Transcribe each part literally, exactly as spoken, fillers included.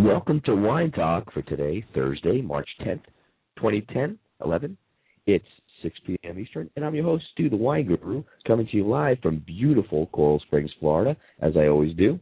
Welcome to Wine Talk for today, Thursday, March tenth, twenty ten, eleven. It's six p.m. Eastern, and I'm your host, Stu the Wine Guru, coming to you live from beautiful Coral Springs, Florida, as I always do.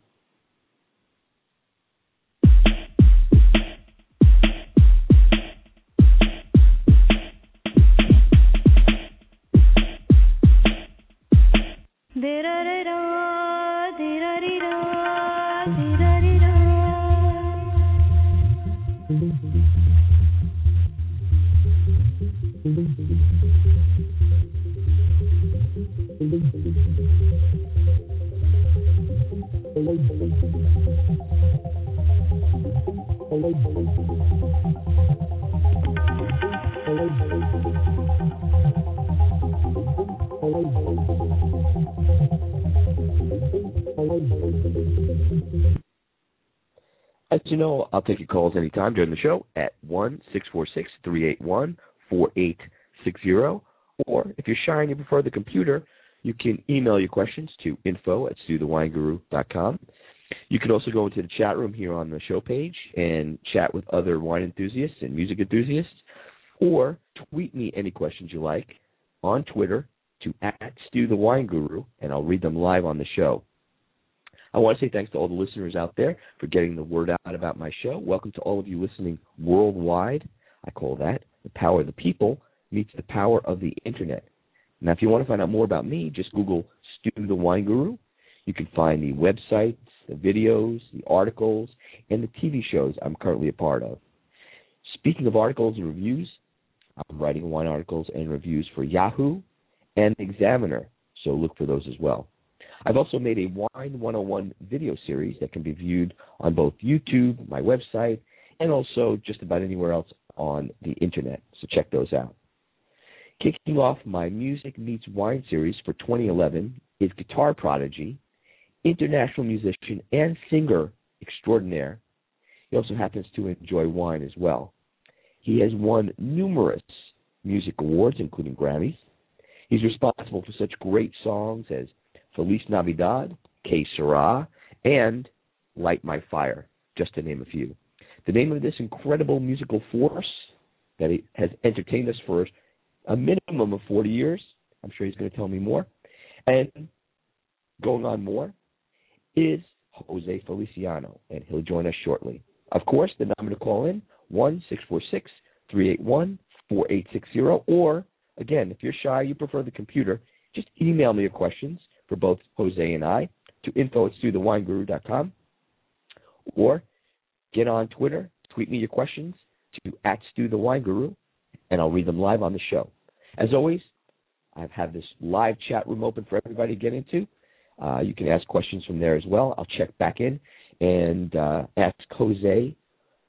As you know, I'll take your calls anytime during the show at one six four six, three eight one, four eight six zero. Or if you're shy and you prefer the computer, you can email your questions to info at stu the wine guru dot com. You can also go into the chat room here on the show page and chat with other wine enthusiasts and music enthusiasts. Or tweet me any questions you like on Twitter to at Stu the Wine Guru, and I'll read them live on the show. I want to say thanks to all the listeners out there for getting the word out about my show. Welcome to all of you listening worldwide. I call that the power of the people meets the power of the internet. Now, if you want to find out more about me, just Google Stu the Wine Guru. You can find the websites, the videos, the articles, and the T V shows I'm currently a part of. Speaking of articles and reviews, I'm writing wine articles and reviews for Yahoo and Examiner, so look for those as well. I've also made a Wine one oh one video series that can be viewed on both YouTube, my website, and also just about anywhere else on the internet, so check those out. Kicking off my Music Meets Wine series for twenty eleven is guitar prodigy, international musician and singer extraordinaire. He also happens to enjoy wine as well. He has won numerous music awards, including Grammys. He's responsible for such great songs as Feliz Navidad, Que Sera, and Light My Fire, just to name a few. The name of this incredible musical force that has entertained us for a minimum of forty years. I'm sure he's going to tell me more. And going on more is Jose Feliciano, and he'll join us shortly. Of course, the number to call in, one six four six, three eight one, four eight six zero, or, again, if you're shy, you prefer the computer, just email me your questions for both Jose and I to info at stu the wine guru dot com, or get on Twitter, tweet me your questions to at stu the wine guru, and I'll read them live on the show. As always, I have this live chat room open for everybody to get into. Uh, you can ask questions from there as well. I'll check back in and uh, ask Jose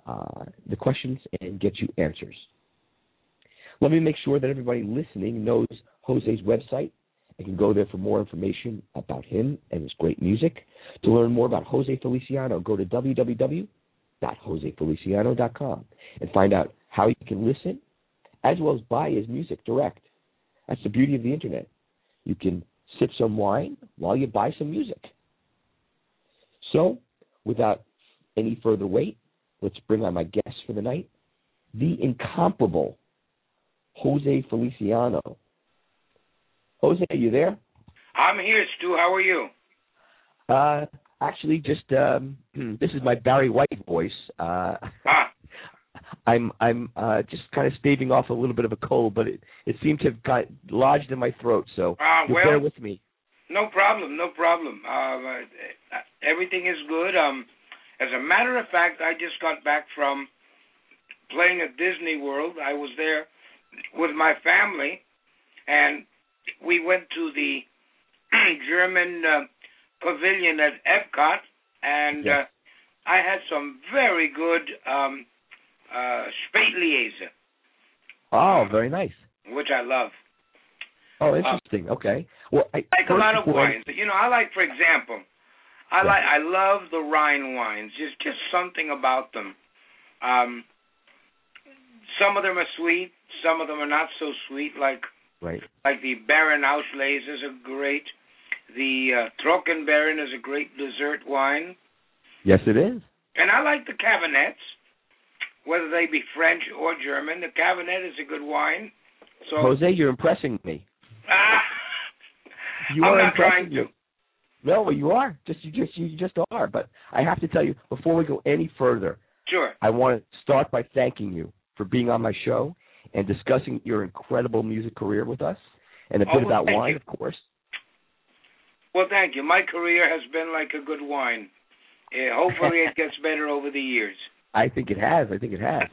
uh, the questions and get you answers. Let me make sure that everybody listening knows Jose's website. You can go there for more information about him and his great music. To learn more about Jose Feliciano, go to w w w dot jose feliciano dot com and find out how you can listen as well as buy his music direct. That's the beauty of the internet. You can sip some wine while you buy some music. So, without any further wait, let's bring on my guest for the night, the incomparable Jose Feliciano. Jose, are you there? I'm here, Stu. How are you? Uh, actually, just um, this is my Barry White voice. Uh, ah. I'm I'm uh, just kind of staving off a little bit of a cold, but it, it seemed to have got lodged in my throat, so uh, well, bear with me. No problem, no problem. Uh, everything is good. Um, as a matter of fact, I just got back from playing at Disney World. I was there with my family, and we went to the German uh, pavilion at Epcot, and yeah. uh, I had some very good um, uh, Spätlese. Oh, very nice. Which I love. Oh, interesting. Uh, okay. Well, I, I like a lot of wines. I... You know, I like, for example, I yeah. like I love the Rhine wines. There's just something about them. Um, some of them are sweet. Some of them are not so sweet. Like right. like the Bärenauslese is a great. The uh, Trockenbeeren is a great dessert wine. Yes, it is. And I like the Cabernets, whether they be French or German. The Cabernet is a good wine. So, Jose, you're impressing me. Ah, you are I'm not impressing trying to. Me. No, well, you are. Just you just you just are. But I have to tell you, before we go any further, sure. I want to start by thanking you for being on my show and discussing your incredible music career with us, and a oh, bit well, about wine, you. Of course. Well, thank you. My career has been like a good wine. Uh, hopefully, it gets better over the years. I think it has. I think it has.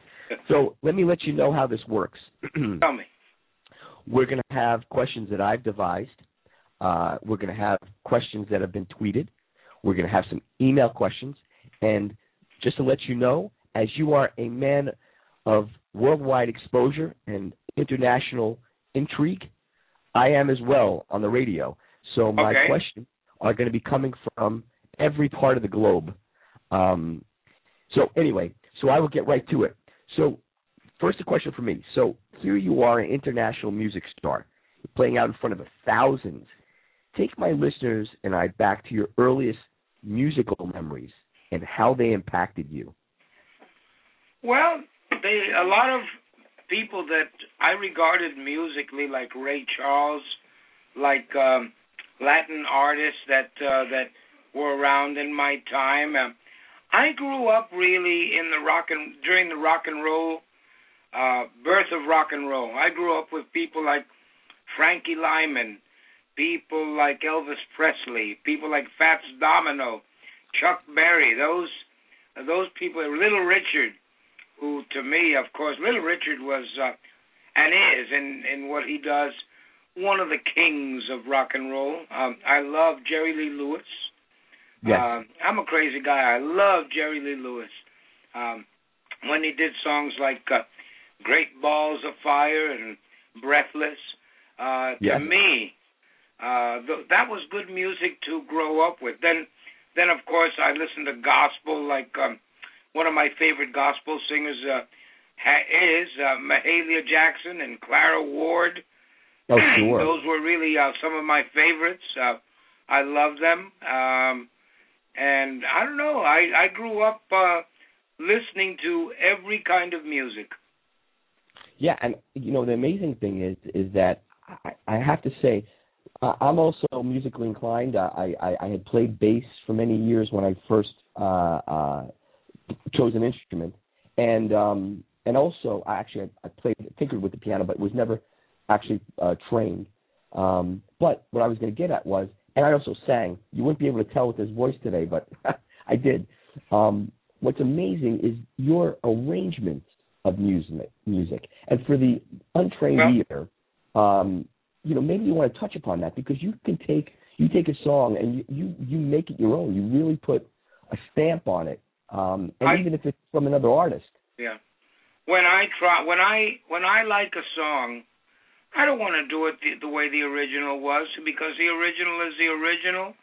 So let me let you know how this works. Tell me. We're going to have questions that I've devised. Uh, we're going to have questions that have been tweeted. We're going to have some email questions. And just to let you know, as you are a man of worldwide exposure and international intrigue, I am as well on the radio. So my okay. questions are going to be coming from every part of the globe. Um, so anyway, so I will get right to it. So first, a question for me. So here you are, an international music star. You're playing out in front of thousands. Take my listeners and I back to your earliest musical memories and how they impacted you. Well, they, a lot of people that I regarded musically, like Ray Charles, like um, Latin artists that uh, that were around in my time. Uh, I grew up really in the rock and during the rock and roll. Uh, birth of rock and roll. I grew up with people like Frankie Lymon, people like Elvis Presley, people like Fats Domino, Chuck Berry, those those people, Little Richard, who to me, of course, Little Richard was uh, and is, in, in what he does, one of the kings of rock and roll. Um, I love Jerry Lee Lewis. Yes. Uh, I'm a crazy guy. I love Jerry Lee Lewis. Um, when he did songs like... Uh, Great Balls of Fire and Breathless. Uh, to yeah. me, uh, th- that was good music to grow up with. Then, then of course, I listened to gospel. Like um, one of my favorite gospel singers uh, ha- is uh, Mahalia Jackson and Clara Ward. Oh, sure. Those were really uh, some of my favorites. Uh, I love them. Um, and I don't know. I, I grew up uh, listening to every kind of music. Yeah, and, you know, the amazing thing is is that I, I have to say, uh, I'm also musically inclined. I, I, I had played bass for many years when I first uh, uh, chose an instrument. And um, and also, I actually I played tinkered with the piano, but was never actually uh, trained. Um, but what I was going to get at was, and I also sang. You wouldn't be able to tell with his voice today, but I did. Um, what's amazing is your arrangements of music, music, and for the untrained well, ear, um, you know, maybe you want to touch upon that because you can take you take a song and you, you, you make it your own. You really put a stamp on it, um, and I, even if it's from another artist. Yeah. When I try, when I when I like a song, I don't want to do it the, the way the original was because the original is the original,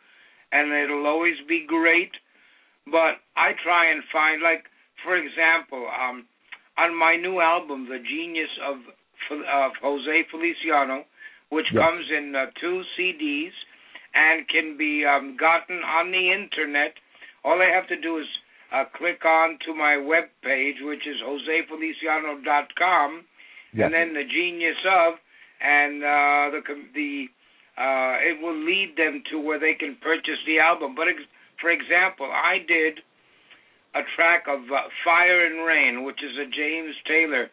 and it'll always be great. But I try and find, like, for example, um. on my new album, The Genius of, of Jose Feliciano, which yeah. comes in uh, two C Ds and can be um, gotten on the Internet. All I have to do is uh, click on to my webpage, which is jose feliciano dot com, yeah. and then The Genius Of, and uh, the the uh, it will lead them to where they can purchase the album. But, ex- for example, I did... a track of uh, Fire and Rain, which is a James Taylor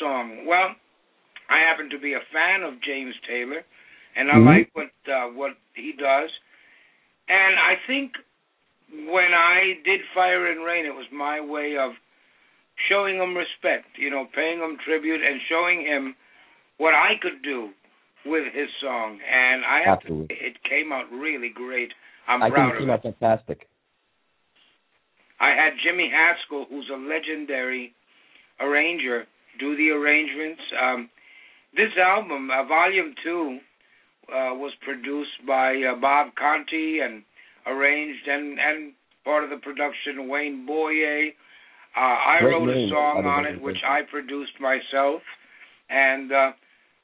song. Well, I happen to be a fan of James Taylor, and I mm-hmm. like what uh, what he does. And I think when I did Fire and Rain, it was my way of showing him respect, you know, paying him tribute and showing him what I could do with his song, and I have Absolutely. to say, it came out really great. I'm I proud think of it. That's fantastic. I had Jimmy Haskell, who's a legendary arranger, do the arrangements. Um, this album, uh, Volume Two, uh, was produced by uh, Bob Conte and arranged, and, and part of the production Wayne Boyer. Uh, I Great wrote name. a song on it, which I produced myself, and uh,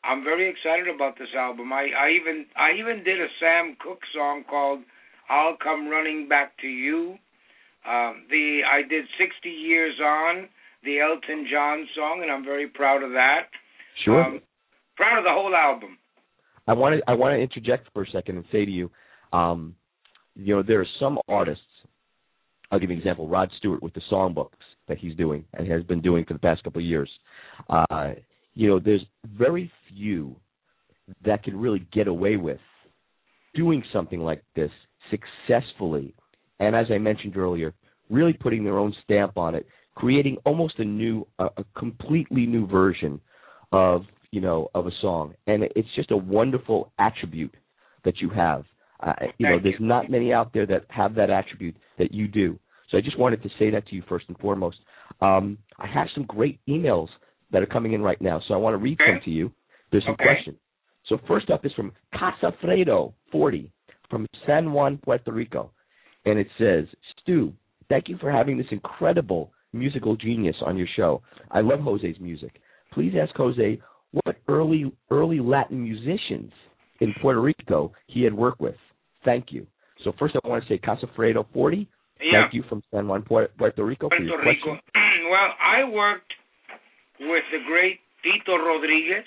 I'm very excited about this album. I, I even I even did a Sam Cooke song called "I'll Come Running Back to You." Um, the I did sixty Years On, the Elton John song, and I'm very proud of that. Sure. Um, proud of the whole album. I want to I want to interject for a second and say to you, um, you know, there are some artists. I'll give you an example. Rod Stewart with the songbooks that he's doing and has been doing for the past couple of years. Uh, you know, there's very few that can really get away with doing something like this successfully. And as I mentioned earlier, really putting their own stamp on it, creating almost a new, a, a completely new version of, you know, of a song. And it's just a wonderful attribute that you have. Uh, you know, there's not many out there that have that attribute that you do. So I just wanted to say that to you first and foremost. Um, I have some great emails that are coming in right now, so I want to read okay. them to you. There's some okay. questions. So first up is from Casafredo forty from San Juan, Puerto Rico. And it says, Stu, thank you for having this incredible musical genius on your show. I love Jose's music. Please ask Jose what early early Latin musicians in Puerto Rico he had worked with. Thank you. So first I want to say Casafredo forty, yeah. thank you from San Juan, Puerto, Puerto Rico. Puerto for your Rico. Question. Well, I worked with the great Tito Rodriguez.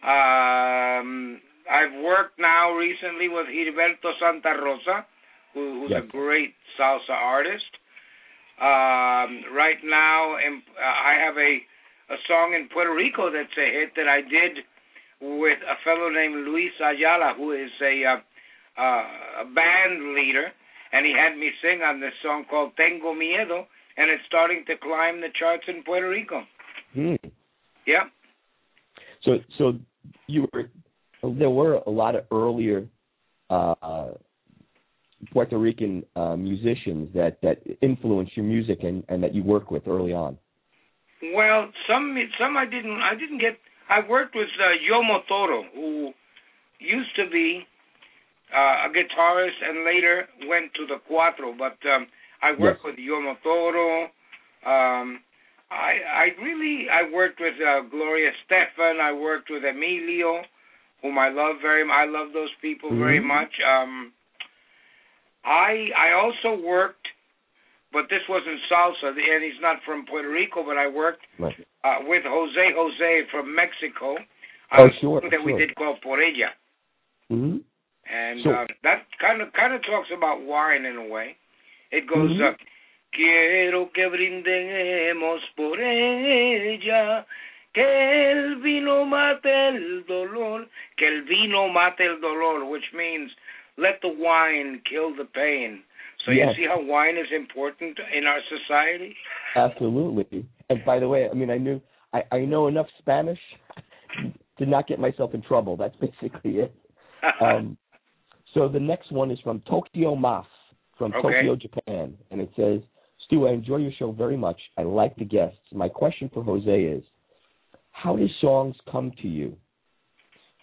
Um, I've worked now recently with Gilberto Santa Rosa, who, who's yes. a great salsa artist. Um, right now in, uh, I have a, a song in Puerto Rico that's a hit that I did with a fellow named Luis Ayala, who is a... Uh, Uh, a band leader, and he had me sing on this song called Tengo Miedo, and it's starting to climb the charts in Puerto Rico. Hmm. Yeah. So, so you were there were a lot of earlier uh, Puerto Rican uh, musicians that, that influenced your music and, and that you worked with early on. Well, some some I didn't I didn't get. I worked with uh, Yomo Toro, who used to be. Uh, a guitarist, and later went to the Cuatro. But um, I worked yes. with Yomo Toro. Um, I, I really, I worked with uh, Gloria Estefan. I worked with Emilio, whom I love very much. I love those people mm-hmm. very much. Um, I I also worked, but this wasn't salsa, and he's not from Puerto Rico, but I worked right. uh, with Jose Jose from Mexico. Oh, um, sure. That sure. we did called Por Ella. Mm-hmm. And so, uh, that kind of kind of talks about wine in a way. It goes mm-hmm. up. Quiero que brindemos por ella, que el vino mate el dolor, que el vino mate el dolor, which means let the wine kill the pain. So yes. you see how wine is important in our society? Absolutely. And by the way, I mean I knew I, I know enough Spanish to not get myself in trouble. That's basically it. um, So the next one is from Tokyo Mas, from okay. Tokyo, Japan. And it says, Stu, I enjoy your show very much. I like the guests. My question for Jose is, how do songs come to you?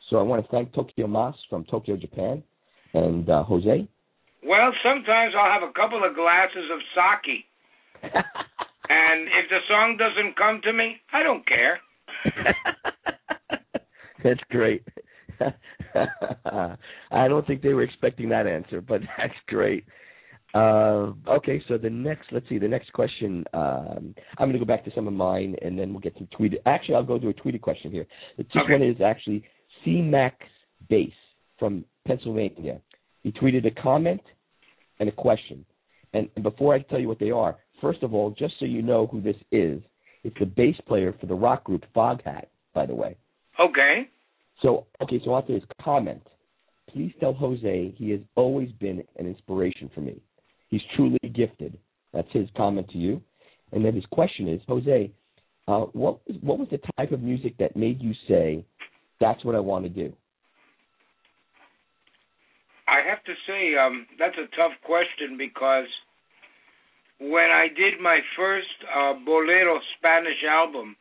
So I want to thank Tokyo Mas from Tokyo, Japan. And uh, Jose? Well, sometimes I'll have a couple of glasses of sake. And if the song doesn't come to me, I don't care. That's great. I don't think they were expecting that answer, but that's great. Uh, okay, so the next, let's see, the next question, um, I'm going to go back to some of mine, and then we'll get some tweeted. Actually, I'll go to a tweeted question here. This okay. one is actually C-Max Bass from Pennsylvania. He tweeted a comment and a question. And before I tell you what they are, first of all, just so you know who this is, it's the bass player for the rock group Foghat, by the way. Okay. So, okay, so after his comment, please tell Jose he has always been an inspiration for me. He's truly gifted. That's his comment to you. And then his question is, Jose, uh, what, what was the type of music that made you say, That's what I want to do. I have to say, um, that's a tough question, because when I did my first uh, bolero Spanish album,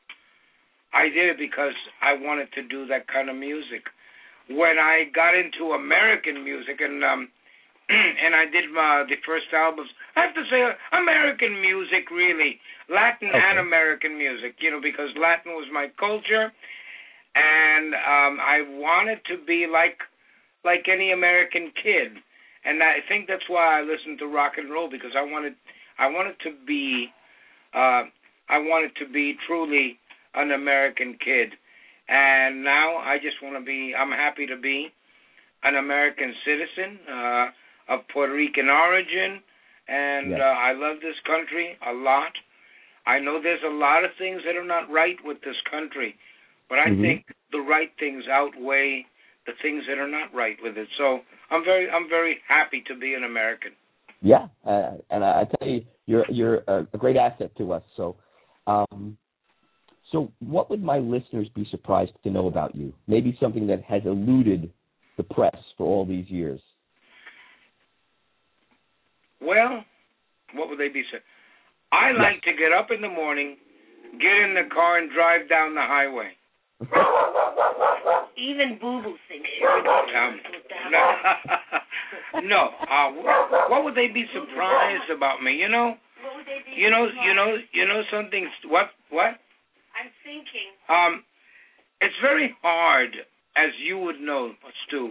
I did it because I wanted to do that kind of music. When I got into American music and um, and I did my, the first albums, I have to say uh, American music, really, Latin okay. and American music, you know, because Latin was my culture, and um, I wanted to be like like any American kid, and I think that's why I listened to rock and roll, because I wanted I wanted to be uh, I wanted to be truly an American kid. And now I just want to be, I'm happy to be an American citizen uh, of Puerto Rican origin, and yes. uh, I love this country a lot. I know there's a lot of things that are not right with this country, but I mm-hmm. think the right things outweigh the things that are not right with it. So I'm very, I'm very happy to be an American. Yeah, uh, and I tell you, you're you're a great asset to us. So, um, so what would my listeners be surprised to know about you? Maybe something that has eluded the press for all these years. Well, what would they be saying? I yes. like to get up in the morning, get in the car, and drive down the highway. Even Boo-Boo thinks you're um, No. no. Uh, what would they be surprised about me? You know, what would they be you know, surprised? you know, you know something. What? What? I'm thinking. Um, it's very hard, as you would know, Stu,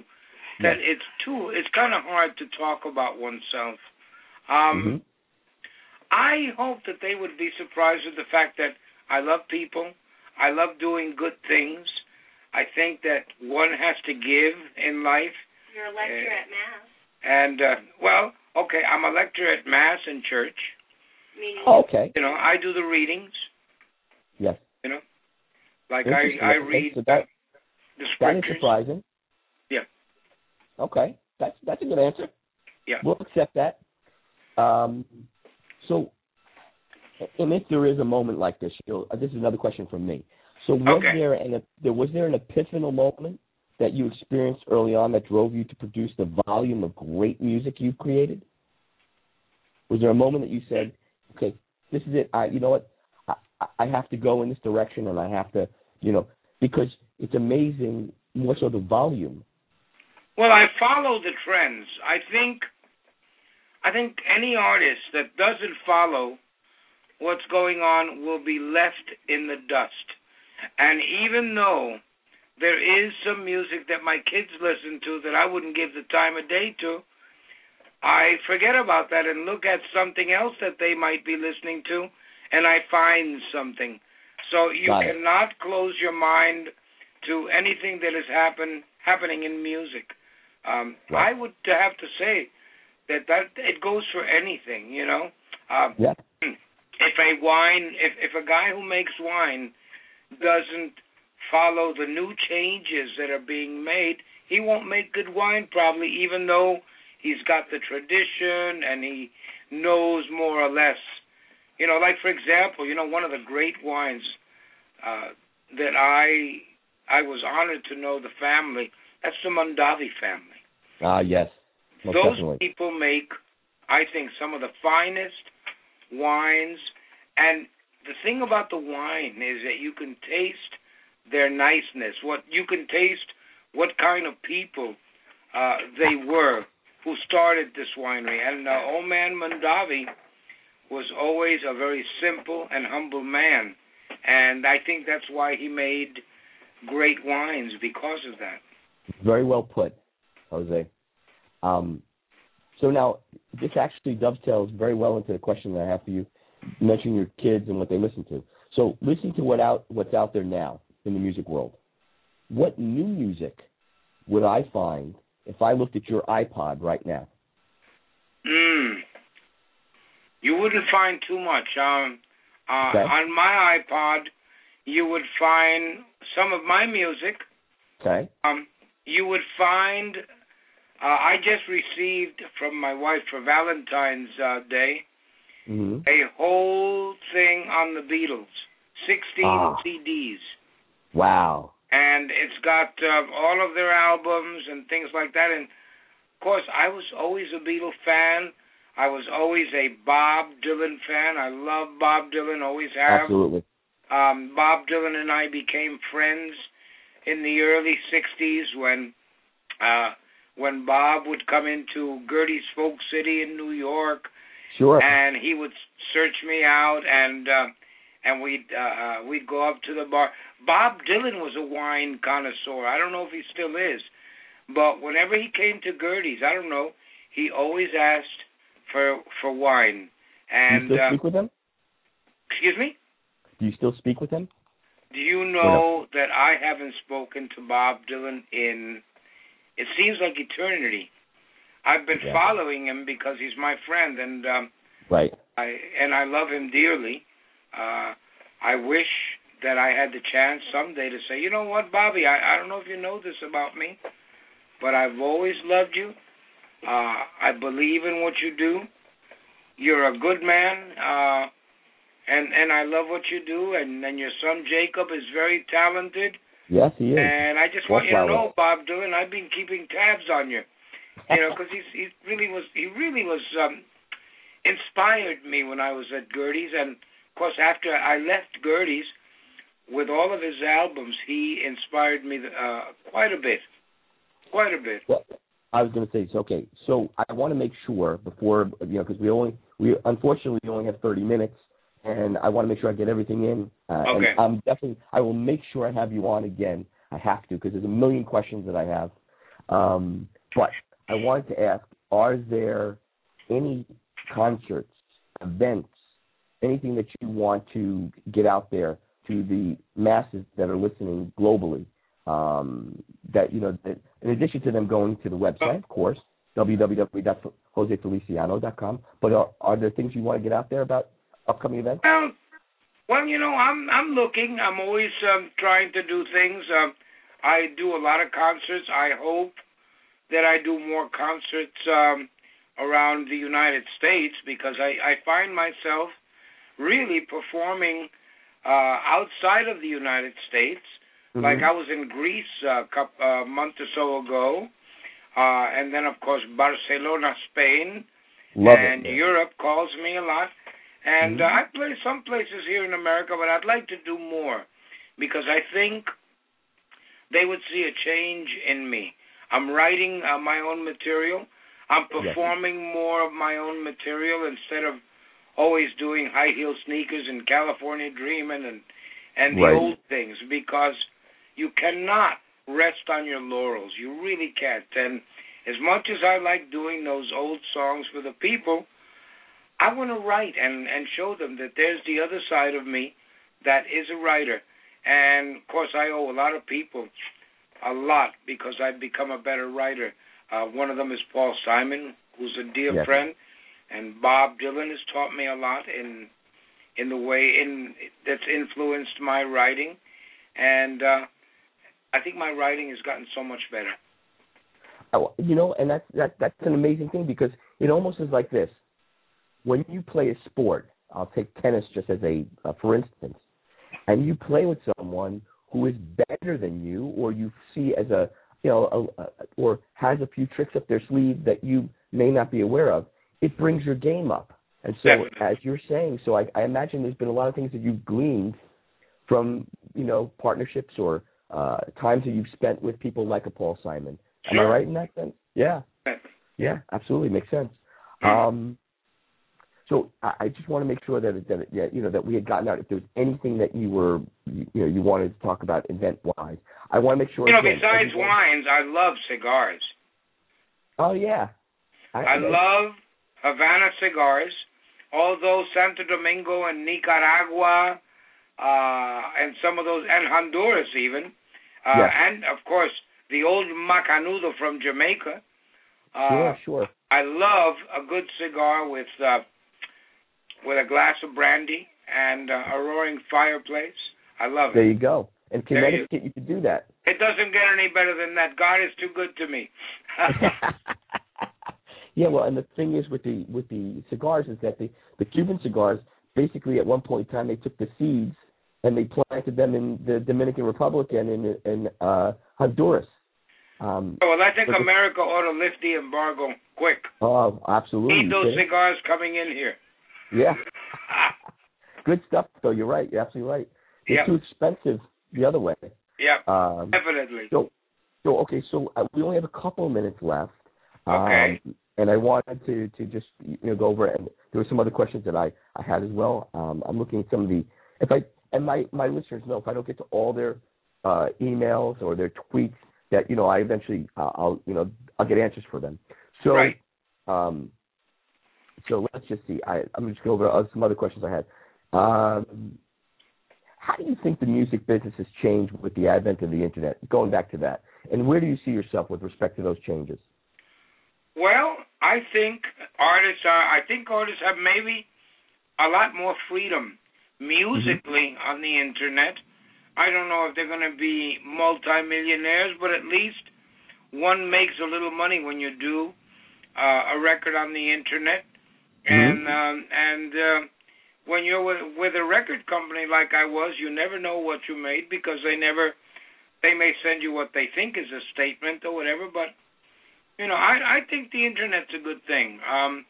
that yes. it's too. It's kind of hard to talk about oneself. Um, mm-hmm. I hope that they would be surprised with the fact that I love people. I love doing good things. I think that one has to give in life. You're a lecturer uh, at Mass. And, uh, well, okay, I'm a lecturer at Mass and church. Meaning? Oh, okay. You know, I do the readings. Yes. You know? Like, I, I read so that, the scriptures. That is surprising. Yeah. Okay. That's, that's a good answer. Yeah. We'll accept that. Um, so, and if there is a moment like this, you'll, this is another question from me. So was okay. there an there was there an epiphanal moment that you experienced early on that drove you to produce the volume of great music you've created? Was there a moment that you said, "Okay, this is it. I, you know what? I, I have to go in this direction, and I have to, you know, because it's amazing more so the volume." Well, I follow the trends. I think, I think any artist that doesn't follow what's going on will be left in the dust. And even though there is some music that my kids listen to that I wouldn't give the time of day to, I forget about that and look at something else that they might be listening to, and I find something. So you Got it. Cannot close your mind to anything that is happen, happening in music. Um, right. I would have to say that, that it goes for anything, you know. Um, yeah. If a wine, if, if a guy who makes wine doesn't follow the new changes that are being made, he won't make good wine probably, even though he's got the tradition and he knows more or less. You know, like, for example, you know, one of the great wines uh, that I I was honored to know the family, that's the Mondavi family. Ah, uh, yes. Most Those definitely. people make, I think, some of the finest wines, and the thing about the wine is that you can taste their niceness. What you can taste, what kind of people uh, they were who started this winery. And uh, old man Mondavi was always a very simple and humble man, and I think that's why he made great wines, because of that. Very well put, Jose. Um, so now this actually dovetails very well into the question that I have for you. Mention your kids and what they listen to. So listen to what out what's out there now in the music world. What new music would I find if I looked at your iPod right now? Mm. You wouldn't find too much. Um, uh, okay. On my iPod, you would find some of my music. Okay. Um, you would find, uh, I just received from my wife for Valentine's uh, Day, Mm-hmm. a whole thing on the Beatles, sixteen ah. C Ds. Wow. And it's got uh, all of their albums and things like that. And, of course, I was always a Beatle fan. I was always a Bob Dylan fan. I love Bob Dylan, always have. Absolutely. Um, Bob Dylan and I became friends in the early sixties when uh, when Bob would come into Gertie's Folk City in New York. Sure. And he would search me out, and uh, and we'd, uh, we'd go up to the bar. Bob Dylan was a wine connoisseur. I don't know if he still is. But whenever he came to Gertie's, I don't know, he always asked for for wine. And, do you still uh, speak with him? Excuse me? Do you still speak with him? Do you know no? that I haven't spoken to Bob Dylan in, it seems like eternity. I've been yeah. following him because he's my friend, and um, right. I and I love him dearly. Uh, I wish that I had the chance someday to say, you know what, Bobby, I, I don't know if you know this about me, but I've always loved you. Uh, I believe in what you do. You're a good man, uh, and and I love what you do. And, and your son Jacob is very talented. Yes, he is. And I just want That's you to know, Bob Dylan, I've been keeping tabs on you. You know, because he he really was he really was um, inspired me when I was at Gertie's, and of course after I left Gertie's, with all of his albums, he inspired me uh, quite a bit, quite a bit. Well, I was going to say, okay, so I want to make sure before you know, because we only we unfortunately we only have thirty minutes, and I want to make sure I get everything in. Uh, okay. And I'm definitely I will make sure I have you on again. I have to because there's a million questions that I have, um, but. I wanted to ask, are there any concerts, events, anything that you want to get out there to the masses that are listening globally, um, that, you know, that, in addition to them going to the website, of course, w w w dot jose feliciano dot com, but are, are there things you want to get out there about upcoming events? Well, well you know, I'm, I'm looking. I'm always um, trying to do things. Um, I do a lot of concerts, I hope. That I do more concerts um, around the United States because I, I find myself really performing uh, outside of the United States. Mm-hmm. Like I was in Greece a, couple, a month or so ago, uh, and then, of course, Barcelona, Spain, Love and it, Europe calls me a lot. And mm-hmm. uh, I play some places here in America, but I'd like to do more because I think they would see a change in me. I'm writing uh, my own material. I'm performing more of my own material instead of always doing high heel sneakers and California Dreamin' and and the right. old things because you cannot rest on your laurels. You really can't. And as much as I like doing those old songs for the people, I want to write and, and show them that there's the other side of me that is a writer. And, of course, I owe a lot of people a lot because I've become a better writer. Uh, one of them is Paul Simon, who's a dear yes. friend, and Bob Dylan has taught me a lot in in the way in that's influenced my writing, and uh, I think my writing has gotten so much better. Oh, you know, and that's that, that's an amazing thing because it almost is like this: when you play a sport, I'll take tennis just as a uh, for instance, and you play with someone who is better than you, or you see as a, you know, a, a, or has a few tricks up their sleeve that you may not be aware of, it brings your game up. And so, Definitely. as you're saying, so I, I imagine there's been a lot of things that you've gleaned from, you know, partnerships or uh, times that you've spent with people like a Paul Simon. Am sure. I right in that sense? Yeah. Yeah, absolutely. Makes sense. Um, So I just want to make sure that, that yeah, you know, that we had gotten out if there was anything that you were, you know, you wanted to talk about event-wise. I want to make sure. You know, again, besides everyone... wines, I love cigars. Oh, yeah. I, I, I love Havana cigars, although Santo Domingo and Nicaragua uh, and some of those, and Honduras even, uh, yes. and, of course, the old Macanudo from Jamaica. Uh, sure, sure. I love a good cigar with... Uh, with a glass of brandy and uh, a roaring fireplace. I love it. There you go. In Connecticut, you, you can do that. It doesn't get any better than that. God is too good to me. Yeah, well, and the thing is with the with the cigars is that the, the Cuban cigars, basically at one point in time, they took the seeds and they planted them in the Dominican Republic and in, in uh, Honduras. Um, oh, well, I think America ought to lift the embargo quick. Oh, absolutely. Need those cigars coming in here. Yeah. Good stuff, though. You're right. You're absolutely right. It's yep. too expensive the other way. Yeah, um, definitely. So, so okay, so uh, we only have a couple of minutes left. Um, okay. And I wanted to, to just you know go over, and there were some other questions that I, I had as well. Um, I'm looking at some of the, if I and my, my listeners know if I don't get to all their uh, emails or their tweets that you know I eventually uh, I'll you know I'll get answers for them. So, right. um, so let's just see. I I'm just going to go over some other questions I had. Um, how do you think the music business has changed with the advent of the internet? Going back to that, and where do you see yourself with respect to those changes? Well, I think artists are. I think artists have maybe a lot more freedom musically mm-hmm. on the internet. I don't know if they're going to be multimillionaires, but at least one makes a little money when you do uh, a record on the internet. Mm-hmm. And um, and uh, when you're with, with a record company like I was, you never know what you made because they never they may send you what they think is a statement or whatever, but. You know, I, I think the Internet's a good thing. Um,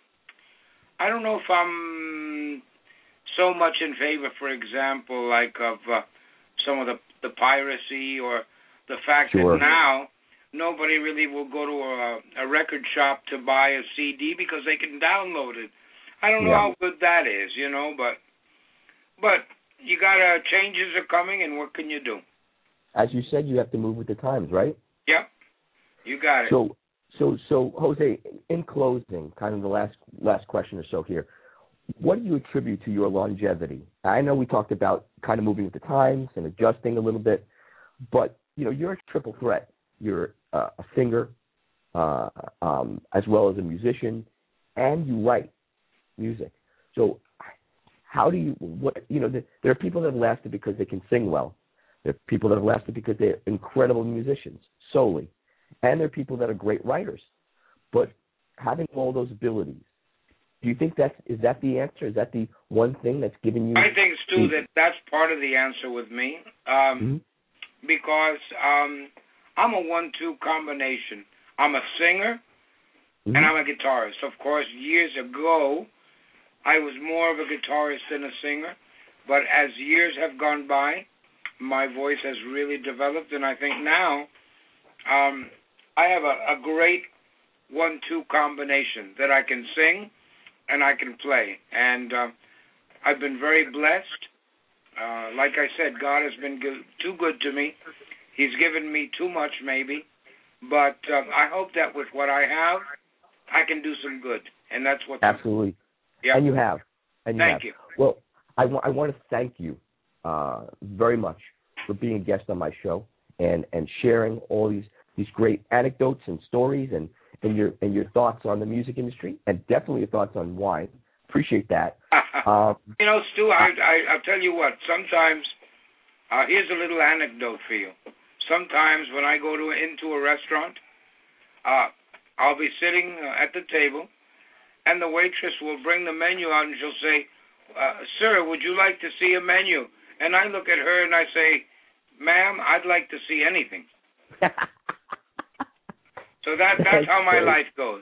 I don't know if I'm so much in favor, for example, like of uh, some of the, the piracy or the fact sure. that now nobody really will go to a, a record shop to buy a C D because they can download it. I don't know yeah. how good that is, you know, but but you got to, changes are coming, and what can you do? As you said, you have to move with the times, right? Yep, you got it. So. So, so Jose, in closing, kind of the last last question or so here, what do you attribute to your longevity? I know we talked about kind of moving with the times and adjusting a little bit, but you know, you're a triple threat. You're uh, a singer, uh, um, as well as a musician, and you write music. So, how do you? What you know? The, there are people that have lasted because they can sing well. There are people that have lasted because they're incredible musicians solely. And they're people that are great writers. But having all those abilities, do you think that is that the answer? Is that the one thing that's given you? I think, Stu, that that's part of the answer with me um, mm-hmm. because um, I'm a one two combination. I'm a singer mm-hmm. and I'm a guitarist. Of course, years ago, I was more of a guitarist than a singer. But as years have gone by, my voice has really developed, and I think now um, I have a, a great one two combination that I can sing and I can play. And uh, I've been very blessed. Uh, like I said, God has been good, too good to me. He's given me too much maybe. But um, I hope that with what I have, I can do some good. And that's what... Absolutely. Yeah. And you have. And you thank have. you. Well, I, w- I want to thank you uh, very much for being a guest on my show and, and sharing all these... these great anecdotes and stories and, and your and your thoughts on the music industry and definitely your thoughts on wine. Appreciate that. Um, you know, Stu, I, I, I'll tell you what. Sometimes, uh, here's a little anecdote for you. Sometimes when I go to into a restaurant, uh, I'll be sitting at the table, and the waitress will bring the menu out and she'll say, uh, sir, would you like to see a menu? And I look at her and I say, ma'am, I'd like to see anything. So that, that's, that's how my great. life goes.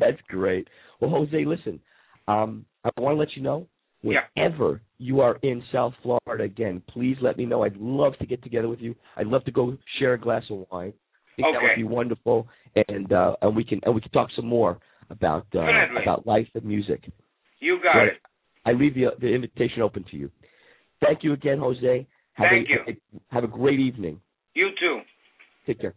That's great. Well, Jose, listen, um, I want to let you know, whenever yeah. you are in South Florida again, please let me know. I'd love to get together with you. I'd love to go share a glass of wine. I think okay. that would be wonderful, and uh, and we can and we can talk some more about uh, about life and music. You got but it. I leave the, the invitation open to you. Thank you again, Jose. Have Thank a, you. A, have a great evening. You too. Take care.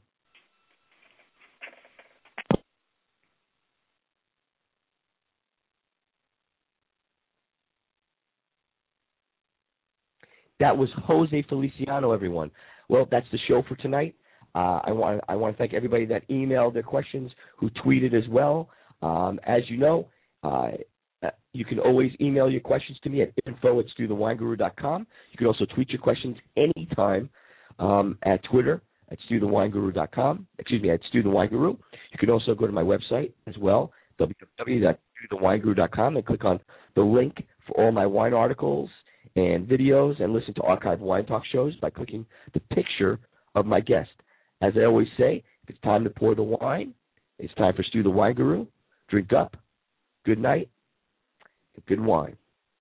That was Jose Feliciano, everyone. Well, that's the show for tonight. Uh, I want I want to thank everybody that emailed their questions, who tweeted as well. Um, as you know, uh, you can always email your questions to me at info at stu the wine guru dot com. You can also tweet your questions anytime um, at Twitter at stu the wine guru dot com. Excuse me, at stu the wine guru. You can also go to my website as well, w w w dot stu the wine guru dot com, and click on the link for all my wine articles and videos and listen to archived Wine Talk shows by clicking the picture of my guest. As I always say, if it's time to pour the wine, it's time for Stu the Wine Guru. Drink up. Good night. Good wine.